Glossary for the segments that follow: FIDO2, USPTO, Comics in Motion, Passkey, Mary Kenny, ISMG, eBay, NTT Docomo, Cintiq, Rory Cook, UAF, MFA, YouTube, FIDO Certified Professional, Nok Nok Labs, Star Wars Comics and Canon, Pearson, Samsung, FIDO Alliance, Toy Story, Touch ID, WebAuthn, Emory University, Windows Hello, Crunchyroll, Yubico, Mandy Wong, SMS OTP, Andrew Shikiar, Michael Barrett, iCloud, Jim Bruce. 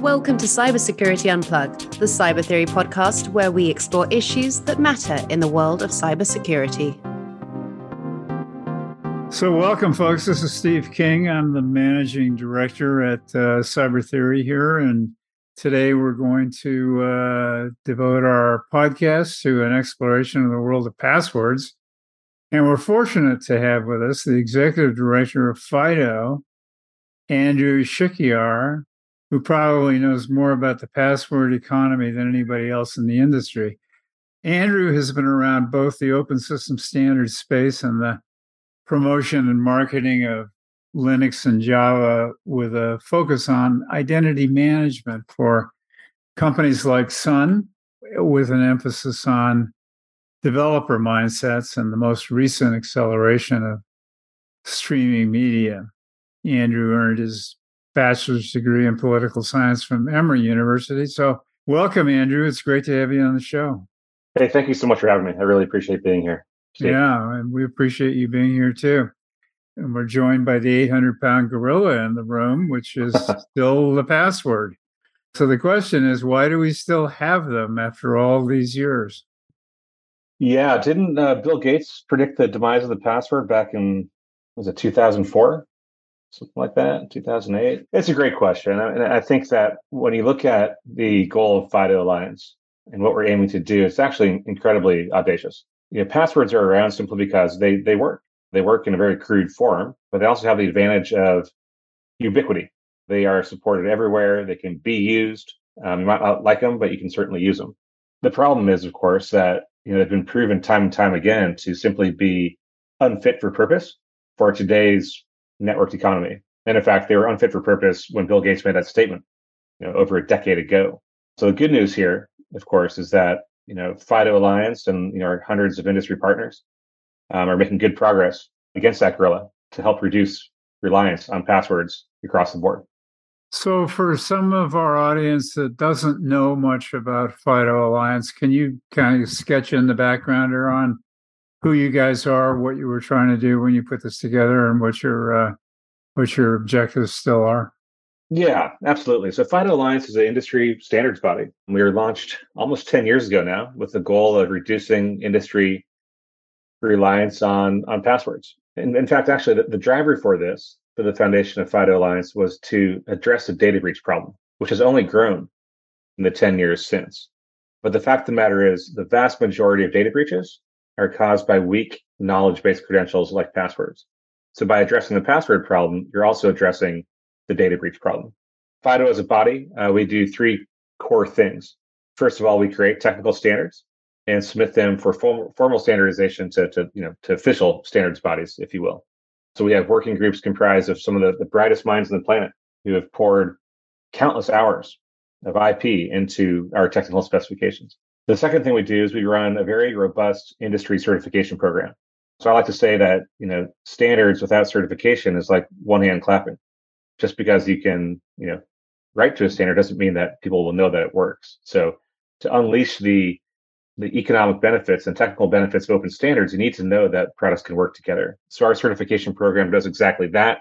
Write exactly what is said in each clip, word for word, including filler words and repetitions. Welcome to Cybersecurity Unplugged, the CyberTheory podcast where we explore issues that matter in the world of cybersecurity. So welcome, folks. This is Steve King. I'm the managing director at uh, CyberTheory here, and today we're going to uh, devote our podcast to an exploration of the world of passwords. And we're fortunate to have with us the executive director of FIDO, Andrew Shikiar, who probably knows more about the password economy than anybody else in the industry. Andrew has been around both the open system standards space and the promotion and marketing of Linux and Java, with a focus on identity management for companies like Sun, with an emphasis on developer mindsets and the most recent acceleration of streaming media. Andrew earned his bachelor's degree in political science from Emory University. So welcome, Andrew. It's great to have you on the show. Hey, thank you so much for having me. I really appreciate being here. Steve. Yeah, and we appreciate you being here too. And we're joined by the eight hundred pound gorilla in the room, which is still the password. So the question is, why do we still have them after all these years? Yeah, didn't uh, Bill Gates predict the demise of the password back in, was it two thousand four? Something like that, two thousand eight? It's a great question. And I think that when you look at the goal of FIDO Alliance and what we're aiming to do, it's actually incredibly audacious. You know, passwords are around simply because they they work. They work in a very crude form, but they also have the advantage of ubiquity. They are supported everywhere. They can be used. Um, you might not like them, but you can certainly use them. The problem is, of course, that you know they've been proven time and time again to simply be unfit for purpose for today's networked economy. And in fact, they were unfit for purpose when Bill Gates made that statement, you know, over a decade ago. So the good news here, of course, is that you know FIDO Alliance and you know our hundreds of industry partners um, are making good progress against that gorilla to help reduce reliance on passwords across the board. So for some of our audience that doesn't know much about FIDO Alliance, can you kind of sketch in the background or on who you guys are, what you were trying to do when you put this together, and what your uh, what your objectives still are? Yeah, absolutely. So FIDO Alliance is an industry standards body. We were launched almost ten years ago now with the goal of reducing industry reliance on, on passwords. And in fact, actually, the, the driver for this, for the foundation of FIDO Alliance, was to address the data breach problem, which has only grown in the ten years since. But the fact of the matter is, the vast majority of data breaches are caused by weak knowledge-based credentials like passwords. So by addressing the password problem, you're also addressing the data breach problem. FIDO as a body, uh, we do three core things. First of all, we create technical standards and submit them for form- formal standardization to, to, you know, to official standards bodies, if you will. So we have working groups comprised of some of the, the brightest minds on the planet who have poured countless hours of I P into our technical specifications. The second thing we do is we run a very robust industry certification program. So I like to say that, you know, standards without certification is like one hand clapping. Just because you can, you know, write to a standard doesn't mean that people will know that it works. So to unleash the the economic benefits and technical benefits of open standards, you need to know that products can work together. So our certification program does exactly that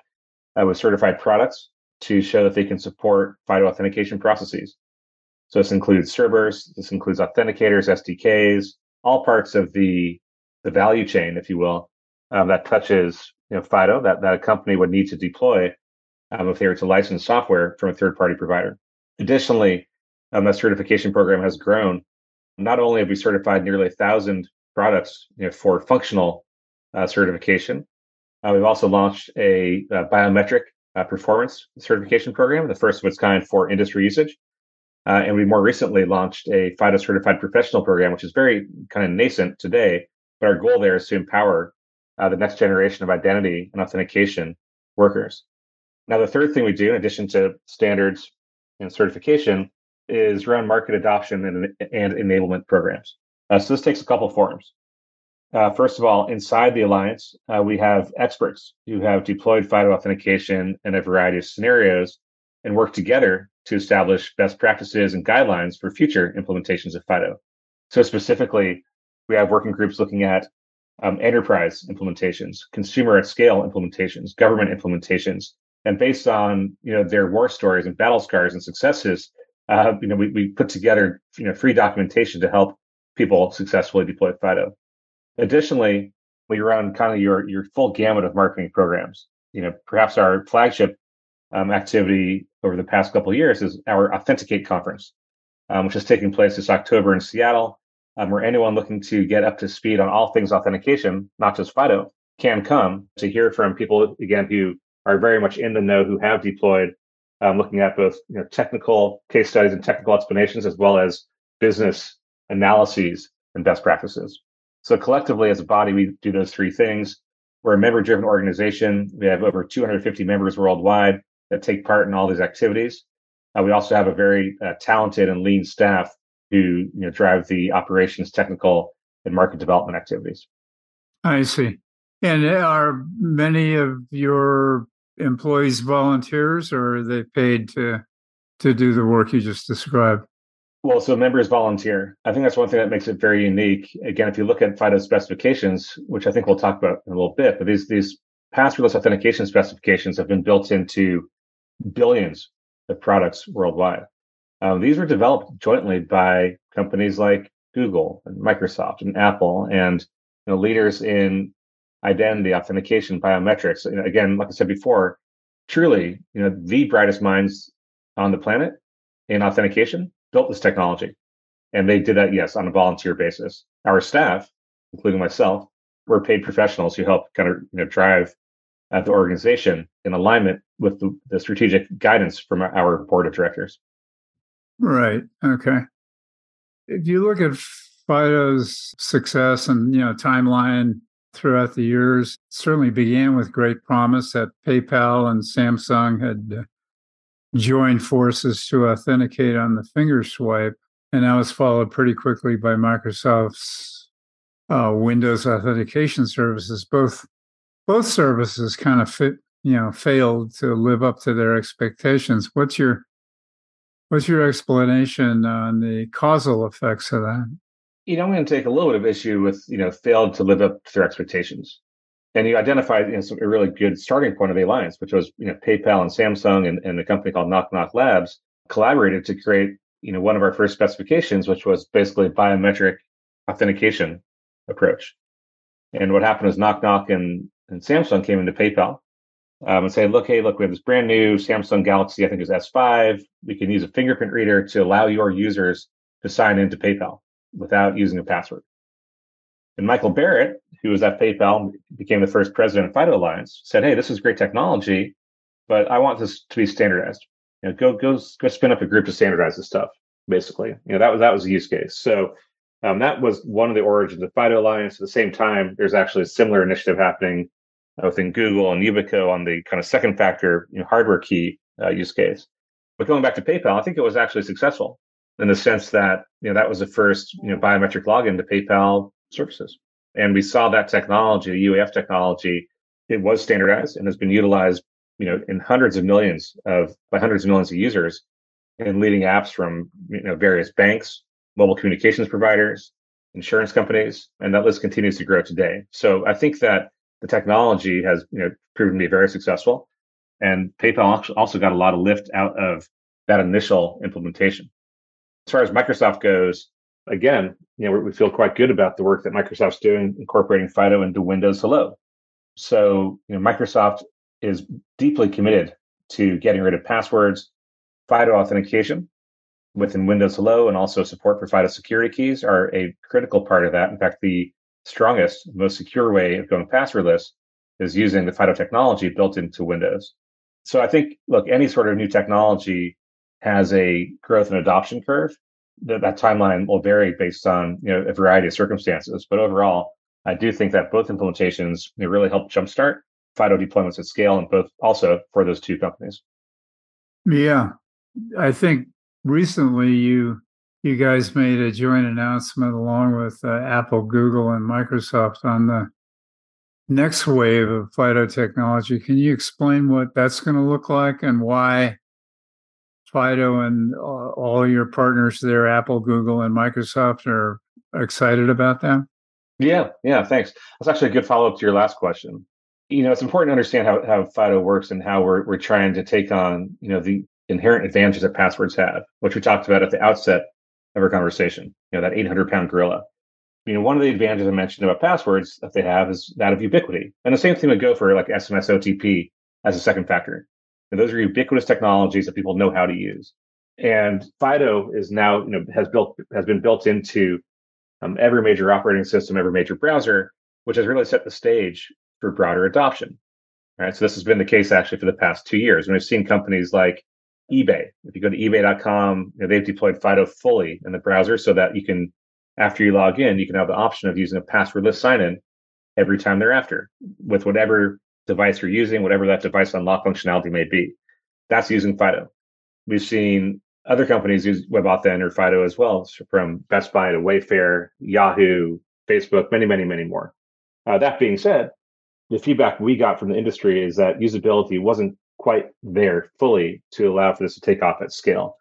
uh, with certified products to show that they can support FIDO authentication processes. So this includes servers, this includes authenticators, S D Ks, all parts of the the value chain, if you will, um, that touches you know, FIDO, that, that a company would need to deploy um, if they were to license software from a third-party provider. Additionally, um, that certification program has grown. Not only have we certified nearly one thousand products you know, for functional uh, certification, uh, we've also launched a, a biometric uh, performance certification program, the first of its kind for industry usage. Uh, and we more recently launched a FIDO Certified Professional program, which is very kind of nascent today. But our goal there is to empower uh, the next generation of identity and authentication workers. Now, the third thing we do, in addition to standards and certification, is run market adoption and, and enablement programs. Uh, so this takes a couple forms. Uh, first of all, inside the Alliance, uh, we have experts who have deployed FIDO authentication in a variety of scenarios and work together to establish best practices and guidelines for future implementations of FIDO. So specifically, we have working groups looking at um, enterprise implementations, consumer at scale implementations, government implementations, And based on, you know, their war stories and battle scars and successes, uh, you know, we, we put together, you know, free documentation to help people successfully deploy FIDO. Additionally, we run kind of your, your full gamut of marketing programs. You know, perhaps our flagship um, activity over the past couple of years is our Authenticate conference, um, which is taking place this October in Seattle, um, where anyone looking to get up to speed on all things authentication, not just FIDO, can come to hear from people, again, who are very much in the know, who have deployed, um, looking at both, you know, technical case studies and technical explanations, as well as business analyses and best practices. So collectively, as a body, we do those three things. We're a member-driven organization. We have over two hundred fifty members worldwide that take part in all these activities. Uh, we also have a very uh, talented and lean staff who, you know, drive the operations, technical, and market development activities. I see. And are many of your employees volunteers, or are they paid to to do the work you just described? Well, so members volunteer. I think that's one thing that makes it very unique. Again, if you look at FIDO specifications, which I think we'll talk about in a little bit, but these these passwordless authentication specifications have been built into billions of products worldwide. Um, these were developed jointly by companies like Google and Microsoft and Apple, and, you know, leaders in identity, authentication, biometrics. You know, again, like I said before, truly, you know, the brightest minds on the planet in authentication built this technology. And they did that, yes, on a volunteer basis. Our staff, including myself, were paid professionals who helped kind of, you know, drive uh, the organization in alignment with the, the strategic guidance from our board of directors. Right. Okay. If you look at FIDO's success and, you know, timeline throughout the years, it certainly began with great promise that PayPal and Samsung had joined forces to authenticate on the finger swipe, and that was followed pretty quickly by Microsoft's uh, Windows authentication services. Both both services kind of fit, you know, failed to live up to their expectations. What's your what's your explanation on the causal effects of that? You know, I'm going to take a little bit of issue with, you know, failed to live up to their expectations. And you identified, you know, some, a really good starting point of the alliance, which was, you know, PayPal and Samsung and, and a company called Nok Nok Labs collaborated to create, you know, one of our first specifications, which was basically a biometric authentication approach. And what happened was Nok Nok and, and Samsung came into PayPal um, and said, look, hey, look, we have this brand new Samsung Galaxy, I think it was S five. We can use a fingerprint reader to allow your users to sign into PayPal without using a password. And Michael Barrett, who was at PayPal, became the first president of FIDO Alliance, said, hey, this is great technology, but I want this to be standardized. You know, go, go, go spin up a group to standardize this stuff, basically. You know, that was that was the use case. So um, that was one of the origins of FIDO Alliance. At the same time, there's actually a similar initiative happening within Google and Yubico on the kind of second factor, you know, hardware key uh, use case. But going back to PayPal, I think it was actually successful, in the sense that, you know, that was the first, you know, biometric login to PayPal services. And we saw that technology, the U A F technology, it was standardized and has been utilized, you know, in hundreds of millions of, by hundreds of millions of users in leading apps from, you know, various banks, mobile communications providers, insurance companies, and that list continues to grow today. So I think that the technology has, you know, proven to be very successful. And PayPal also got a lot of lift out of that initial implementation. As far as Microsoft goes, again, you know, we feel quite good about the work that Microsoft's doing, incorporating FIDO into Windows Hello. So, you know, Microsoft is deeply committed to getting rid of passwords. FIDO authentication within Windows Hello and also support for FIDO security keys are a critical part of that. In fact, the strongest, most secure way of going passwordless is using the FIDO technology built into Windows. So I think, look, any sort of new technology has a growth and adoption curve. That, that timeline will vary based on, you know, a variety of circumstances. But overall, I do think that both implementations, they really help jumpstart FIDO deployments at scale, and both also for those two companies. Yeah, I think recently you you guys made a joint announcement along with uh, Apple, Google, and Microsoft on the next wave of FIDO technology. Can you explain what that's going to look like and why FIDO and all your partners there, Apple, Google, and Microsoft, are excited about that? Yeah, yeah, thanks. That's actually a good follow-up to your last question. You know, it's important to understand how, how FIDO works and how we're we're trying to take on, you know, the inherent advantages that passwords have, which we talked about at the outset of our conversation, you know, that eight hundred pound gorilla. You know, one of the advantages I mentioned about passwords that they have is that of ubiquity. And the same thing would go for like S M S O T P as a second factor. And those are ubiquitous technologies that people know how to use. And FIDO is now, you know, has built has been built into um, every major operating system, every major browser, which has really set the stage for broader adoption. All right. So this has been the case actually for the past two years. And we've seen companies like eBay. If you go to ebay dot com, you know, they've deployed FIDO fully in the browser so that you can, after you log in, you can have the option of using a passwordless sign-in every time thereafter with whatever device you're using, whatever that device unlock functionality may be. That's using FIDO. We've seen other companies use WebAuthn or FIDO as well, so from Best Buy to Wayfair, Yahoo, Facebook, many, many, many more. Uh, that being said, the feedback we got from the industry is that usability wasn't quite there fully to allow for this to take off at scale.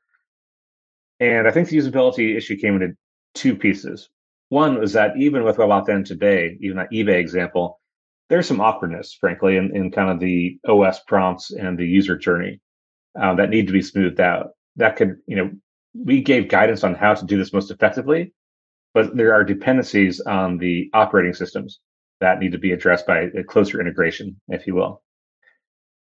And I think the usability issue came into two pieces. One was that even with WebAuthn today, even that eBay example, there's some awkwardness, frankly, in, in kind of the O S prompts and the user journey uh, that need to be smoothed out. That could, you know, we gave guidance on how to do this most effectively, but there are dependencies on the operating systems that need to be addressed by a closer integration, if you will.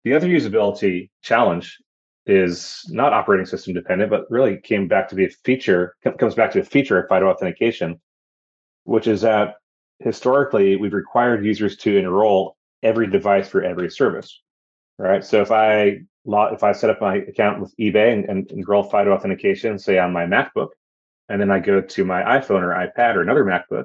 The other usability challenge is not operating system dependent, but really came back to be a feature, comes back to a feature of FIDO authentication, which is that historically we've required users to enroll every device for every service. Right. So if I if I set up my account with eBay and, and enroll FIDO authentication, say on my MacBook, and then I go to my iPhone or iPad or another MacBook,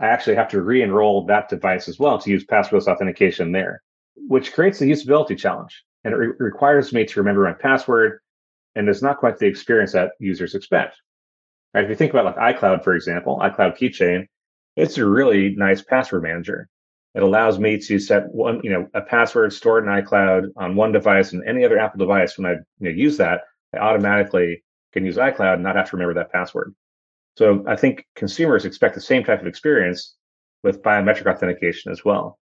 I actually have to re-enroll that device as well to use passwordless authentication there, which creates a usability challenge. And it re- requires me to remember my password, and it's not quite the experience that users expect. Right? If you think about like iCloud, for example, iCloud Keychain, it's a really nice password manager. It allows me to set one, you know, a password stored in iCloud on one device and any other Apple device. When I you know, use that, I automatically can use iCloud and not have to remember that password. So I think consumers expect the same type of experience with biometric authentication as well.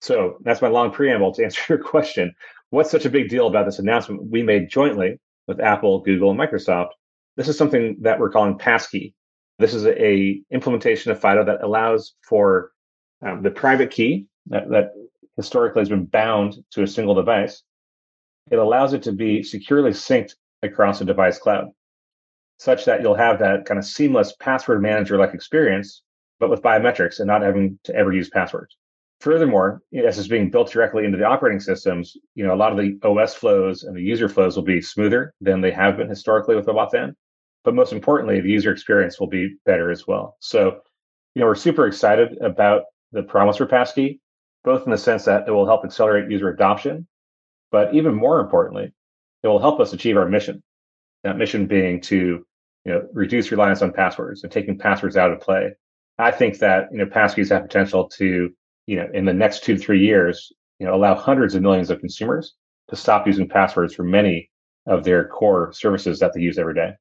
So that's my long preamble to answer your question. What's such a big deal about this announcement we made jointly with Apple, Google, and Microsoft? This is something that we're calling Passkey. This is a, a implementation of FIDO that allows for um, the private key that, that historically has been bound to a single device. It allows it to be securely synced across a device cloud, such that you'll have that kind of seamless password manager-like experience, but with biometrics and not having to ever use passwords. Furthermore, as it's being built directly into the operating systems, you know, a lot of the O S flows and the user flows will be smoother than they have been historically with WebAuthn. But most importantly, the user experience will be better as well. So, you know, we're super excited about the promise for Passkey, both in the sense that it will help accelerate user adoption, but even more importantly, it will help us achieve our mission. That mission being to, you know, reduce reliance on passwords and taking passwords out of play. I think that, you know, Passkeys have potential to, you know, in the next two to three years, you know, allow hundreds of millions of consumers to stop using passwords for many of their core services that they use every day.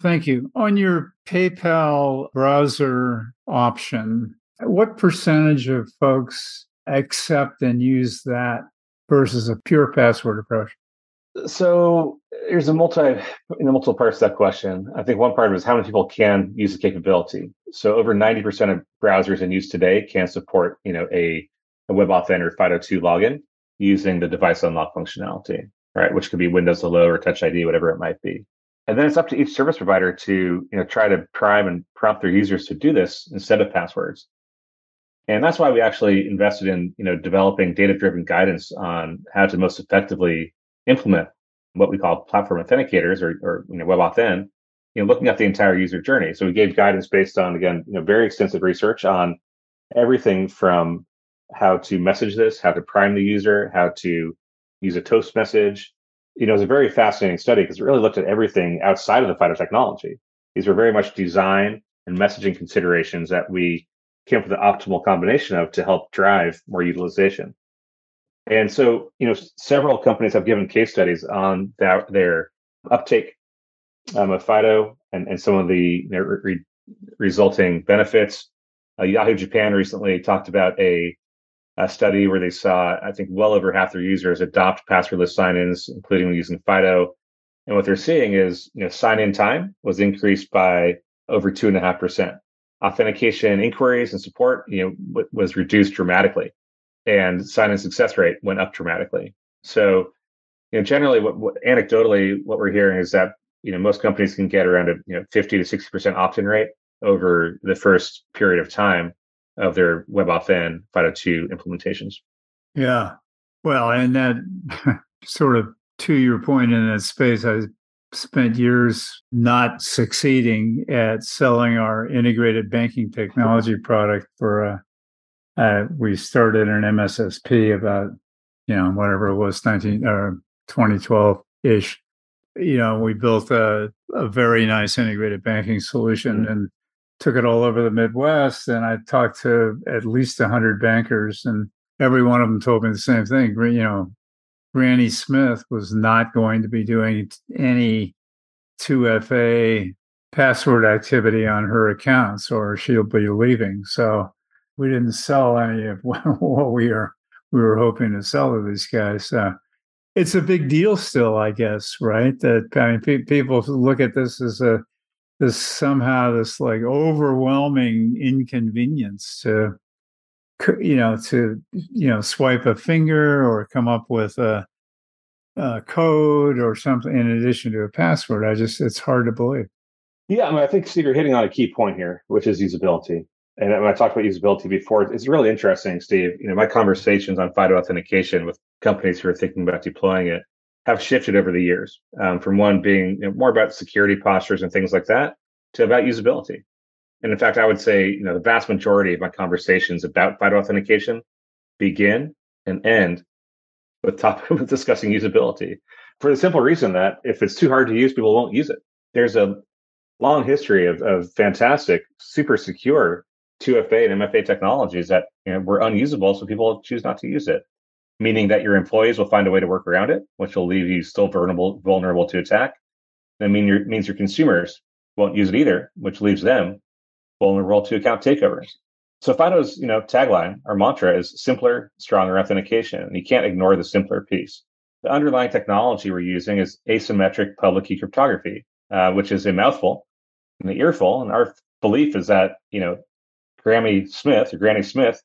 Thank you. On your PayPal browser option, what percentage of folks accept and use that versus a pure password approach? So there's a multi, you know, multiple parts to that question. I think one part was how many people can use the capability. So over ninety percent of browsers in use today can support, you know, a, a WebAuthn or FIDO two login using the device unlock functionality, right? Which could be Windows Hello or Touch I D, whatever it might be. And then it's up to each service provider to, you know, try to prime and prompt their users to do this instead of passwords. And that's why we actually invested in, you know, developing data-driven guidance on how to most effectively implement what we call platform authenticators, or, or you know, WebAuthn, you know, looking at the entire user journey. So we gave guidance based on, again, you know, very extensive research on everything from how to message this, how to prime the user, how to use a toast message. You know, it's a very fascinating study because it really looked at everything outside of the FIDO technology. These were very much design and messaging considerations that we came up with the optimal combination of to help drive more utilization. And so, you know, several companies have given case studies on that, their uptake um, of FIDO and, and some of the re- re- resulting benefits. Uh, Yahoo Japan recently talked about a a study where they saw, I think, well over half their users adopt passwordless sign-ins, including using FIDO. And what they're seeing is, you know, sign-in time was increased by over two and a half percent. Authentication inquiries and support, you know, w- was reduced dramatically, and sign-in success rate went up dramatically. So, you know, generally, what, what anecdotally, what we're hearing is that, you know, most companies can get around a you know fifty to sixty percent opt-in rate over the first period of time of their WebAuthn FIDO two implementations. Yeah. Well, and that sort of to your point in that space, I spent years not succeeding at selling our integrated banking technology product for, uh, uh, we started an M S S P about, you know, whatever it was, nineteen or twenty twelve ish. You know, we built a, a very nice integrated banking solution mm-hmm. and took it all over the Midwest. And I talked to at least one hundred bankers, and every one of them told me the same thing. You know, Granny Smith was not going to be doing any two F A password activity on her accounts, or she'll be leaving. So we didn't sell any of what we were, we were hoping to sell to these guys. So it's a big deal still, I guess, right? That I mean, pe- people look at this as a this somehow this like overwhelming inconvenience to, you know, to, you know, swipe a finger or come up with a, a code or something in addition to a password. I just, it's hard to believe. Yeah. I mean, I think, Steve, you're hitting on a key point here, which is usability. And when I talked about usability before, it's really interesting, Steve. You know, my conversations on FIDO authentication with companies who are thinking about deploying it have shifted over the years, um, from one being, you know, more about security postures and things like that to about usability. And in fact, I would say, you know, the vast majority of my conversations about FIDO authentication begin and end with top with discussing usability, for the simple reason that if it's too hard to use, people won't use it. There's a long history of, of fantastic, super secure two F A and M F A technologies that, you know, were unusable, so people choose not to use it, meaning that your employees will find a way to work around it, which will leave you still vulnerable vulnerable to attack. That mean your, means your consumers won't use it either, which leaves them vulnerable to account takeovers. So FIDO's, you know, tagline or mantra is simpler, stronger authentication. And you can't ignore the simpler piece. The underlying technology we're using is asymmetric public key cryptography, uh, which is a mouthful and an earful. And our belief is that, you know, Grammy Smith or Granny Smith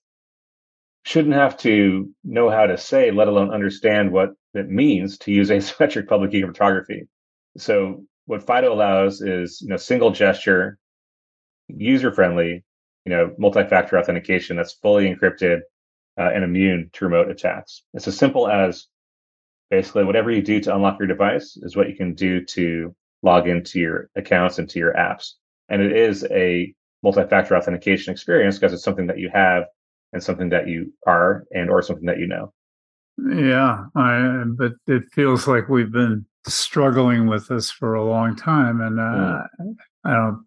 shouldn't have to know how to say, let alone understand what it means to use asymmetric public key cryptography. So what FIDO allows is, you know, single gesture, user-friendly, you know, multi-factor authentication that's fully encrypted uh, and immune to remote attacks. It's as simple as basically whatever you do to unlock your device is what you can do to log into your accounts and to your apps. And it is a multi-factor authentication experience because it's something that you have and something that you are and or something that you know. Yeah, I, but it feels like we've been struggling with this for a long time, and uh, mm. I don't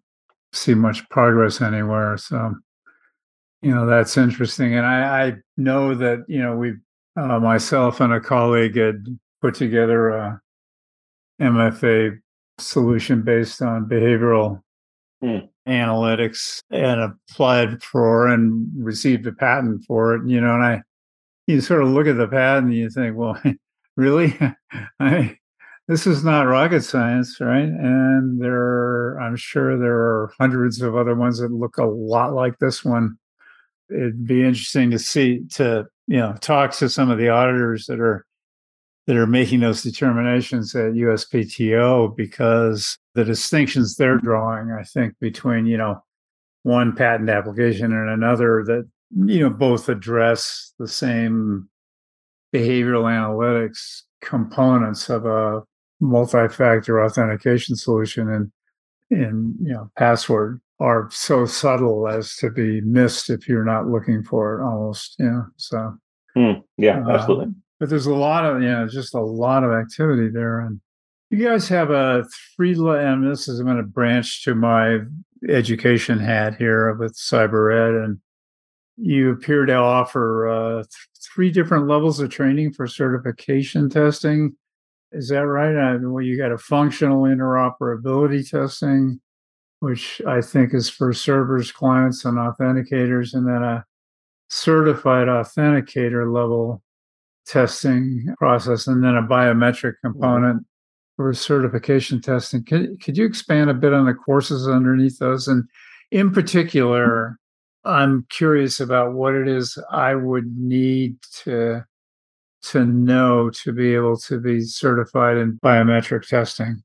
see much progress anywhere. So, you know, that's interesting. And I, I know that, you know, we, uh, myself and a colleague had put together a M F A solution based on behavioral mm. analytics and applied for and received a patent for it. You know, and I, you sort of look at the patent and you think, well, really? I This is not rocket science, right? And there are, I'm sure there are hundreds of other ones that look a lot like this one. It'd be interesting to see, to, you know, talk to some of the auditors that are that are making those determinations at U S P T O, because the distinctions they're drawing, I think, between, you know, one patent application and another that, you know, both address the same behavioral analytics components of a multi-factor authentication solution and, and, you know, password are so subtle as to be missed if you're not looking for it almost, you know, so. Mm, yeah, uh, absolutely. But there's a lot of, you know, just a lot of activity there. And you guys have a three, and this is, I'm going to branch to my education hat here with CyberEd, and you appear to offer uh, th- three different levels of training for certification testing. Is that right? I mean, well, you got a functional interoperability testing, which I think is for servers, clients, and authenticators, and then a certified authenticator level testing process, and then a biometric component mm-hmm. for certification testing. Could, could you expand a bit on the courses underneath those? And in particular, I'm curious about what it is I would need to to know to be able to be certified in biometric testing.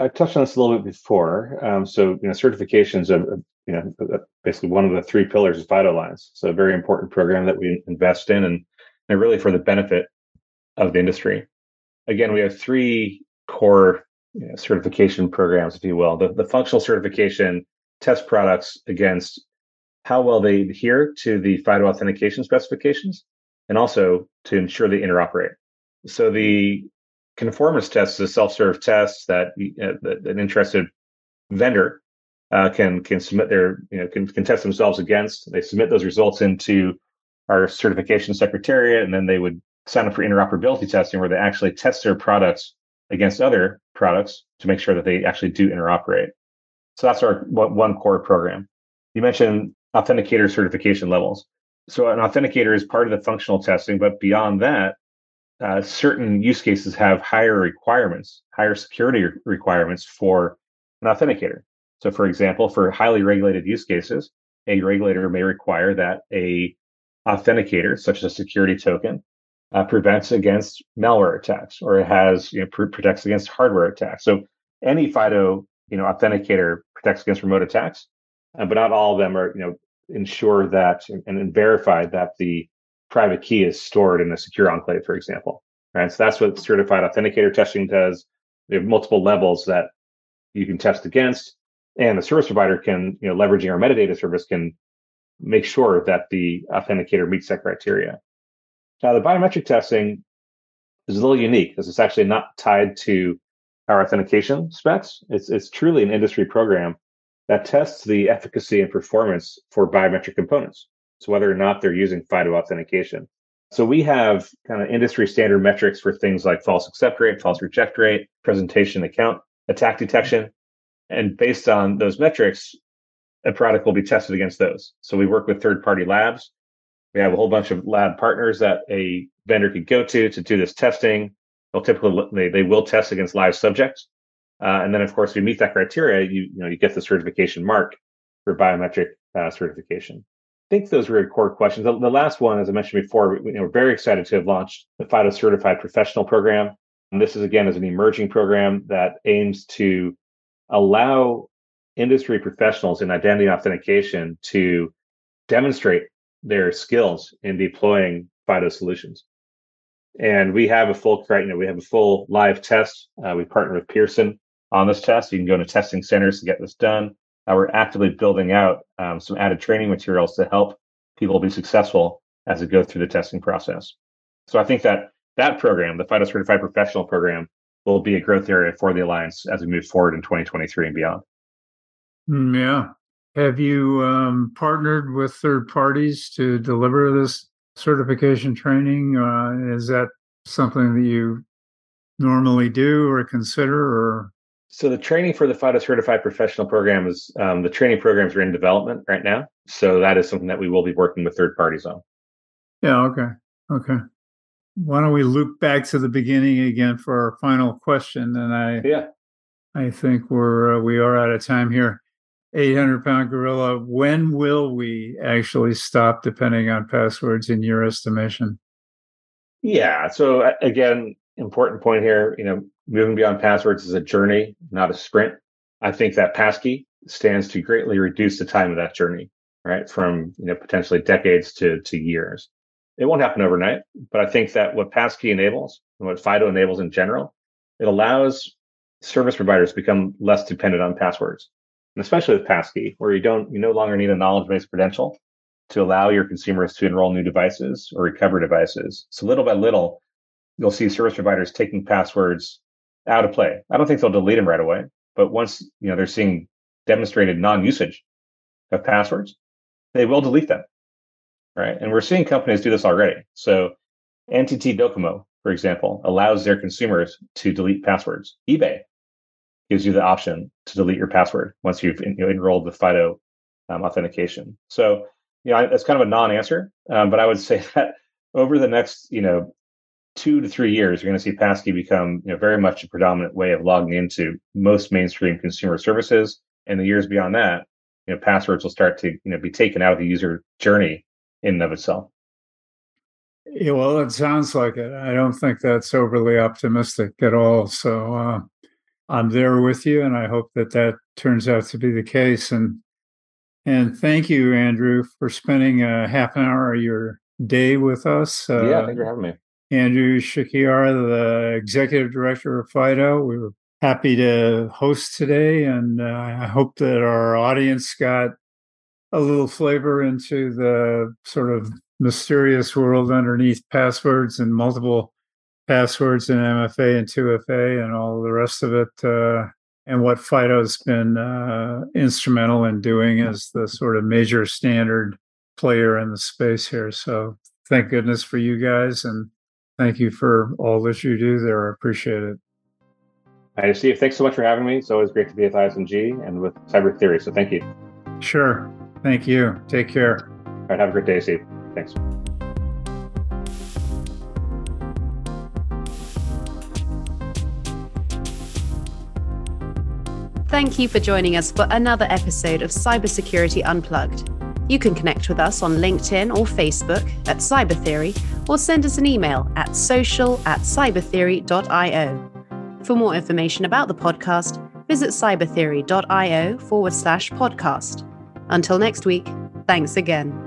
I touched on this a little bit before. Um, so, you know, certifications are, you know, basically one of the three pillars of FIDO Alliance. So, a very important program that we invest in, and, and really for the benefit of the industry. Again, we have three core, you know, certification programs, if you will. The, the functional certification tests products against how well they adhere to the FIDO authentication specifications, and also to ensure they interoperate. So the conformance test is a self-serve test that, you know, that an interested vendor uh, can can submit their, you know, can, can test themselves against. They submit those results into our certification secretariat, and then they would sign up for interoperability testing, where they actually test their products against other products to make sure that they actually do interoperate. So that's our one core program. You mentioned authenticator certification levels. So an authenticator is part of the functional testing, but beyond that, uh, certain use cases have higher requirements, higher security requirements for an authenticator. So for example, for highly regulated use cases, a regulator may require that a authenticator, such as a security token, uh, prevents against malware attacks, or it has, you know, pr- protects against hardware attacks. So any FIDO, you know, authenticator protects against remote attacks, uh, but not all of them are, you know, ensure that and, and verify that the private key is stored in a secure enclave, for example. Right. So that's what certified authenticator testing does. They have multiple levels that you can test against, and the service provider can, you know, leveraging our metadata service, can make sure that the authenticator meets that criteria. Now, the biometric testing is a little unique because it's actually not tied to our authentication specs. It's it's truly an industry program that tests the efficacy and performance for biometric components, so whether or not they're using FIDO authentication. So we have kind of industry standard metrics for things like false accept rate, false reject rate, presentation account, attack detection. And based on those metrics, a product will be tested against those. So we work with third-party labs. We have a whole bunch of lab partners that a vendor could go to to do this testing. They'll typically, they, they will test against live subjects. Uh, and then, of course, if you meet that criteria, you, you know, you get the certification mark for biometric uh, certification. I think those were core questions. The, the last one, as I mentioned before, we, you know, we're very excited to have launched the FIDO Certified Professional Program. And this is, again, is an emerging program that aims to allow industry professionals in identity authentication to demonstrate their skills in deploying FIDO solutions. And we have a full, you know, we have a full live test. Uh, we partner with Pearson on this test. You can go to testing centers to get this done. Uh, we're actively building out um, some added training materials to help people be successful as they go through the testing process. So I think that that program, the FIDO Certified Professional Program, will be a growth area for the Alliance as we move forward in twenty twenty-three and beyond. Yeah. Have you um, partnered with third parties to deliver this certification training? Uh, is that something that you normally do or consider? Or So the training for the FIDO Certified Professional Program is, um, the training programs are in development right now. So that is something that we will be working with third parties on. Yeah, okay. Okay. Why don't we loop back to the beginning again for our final question? And I yeah. I think we're uh, we are out of time here. eight hundred pound gorilla, when will we actually stop depending on passwords in your estimation? Yeah. So again, important point here, you know, moving beyond passwords is a journey, not a sprint. I think that Passkey stands to greatly reduce the time of that journey, right? From, you know, potentially decades to, to years. It won't happen overnight, but I think that what Passkey enables and what FIDO enables in general, it allows service providers to become less dependent on passwords. And especially with Passkey, where you don't, you no longer need a knowledge-based credential to allow your consumers to enroll new devices or recover devices. So little by little, you'll see service providers taking passwords out of play. I don't think they'll delete them right away, but once, you know, they're seeing demonstrated non-usage of passwords, they will delete them, right? And we're seeing companies do this already. So N T T Docomo, for example, allows their consumers to delete passwords. eBay gives you the option to delete your password once you've, you know, enrolled with FIDO um, authentication. So you know, that's kind of a non-answer, um, but I would say that over the next, you know, two to three years, you're going to see Passkey become, you know, very much a predominant way of logging into most mainstream consumer services. And the years beyond that, you know, passwords will start to, you know, be taken out of the user journey in and of itself. Yeah, well, it sounds like it. I don't think that's overly optimistic at all. So uh, I'm there with you, and I hope that that turns out to be the case. And and thank you, Andrew, for spending a half an hour of your day with us. Uh, yeah, thanks for having me. Andrew Shikiar, the Executive Director of FIDO. We were happy to host today, and uh, I hope that our audience got a little flavor into the sort of mysterious world underneath passwords and multiple passwords and M F A and two F A and all the rest of it, uh, and what FIDO's been uh, instrumental in doing as the sort of major standard player in the space here. So thank goodness for you guys, and thank you for all that you do there. I appreciate it. Hi, Steve. Thanks so much for having me. It's always great to be with I S M G and with CyberTheory, so thank you. Sure. Thank you. Take care. All right. Have a great day, Steve. Thanks. Thank you for joining us for another episode of Cybersecurity Unplugged. You can connect with us on LinkedIn or Facebook at CyberTheory, or send us an email at social at cybertheory.io. For more information about the podcast, visit cybertheory.io forward slash podcast. Until next week, thanks again.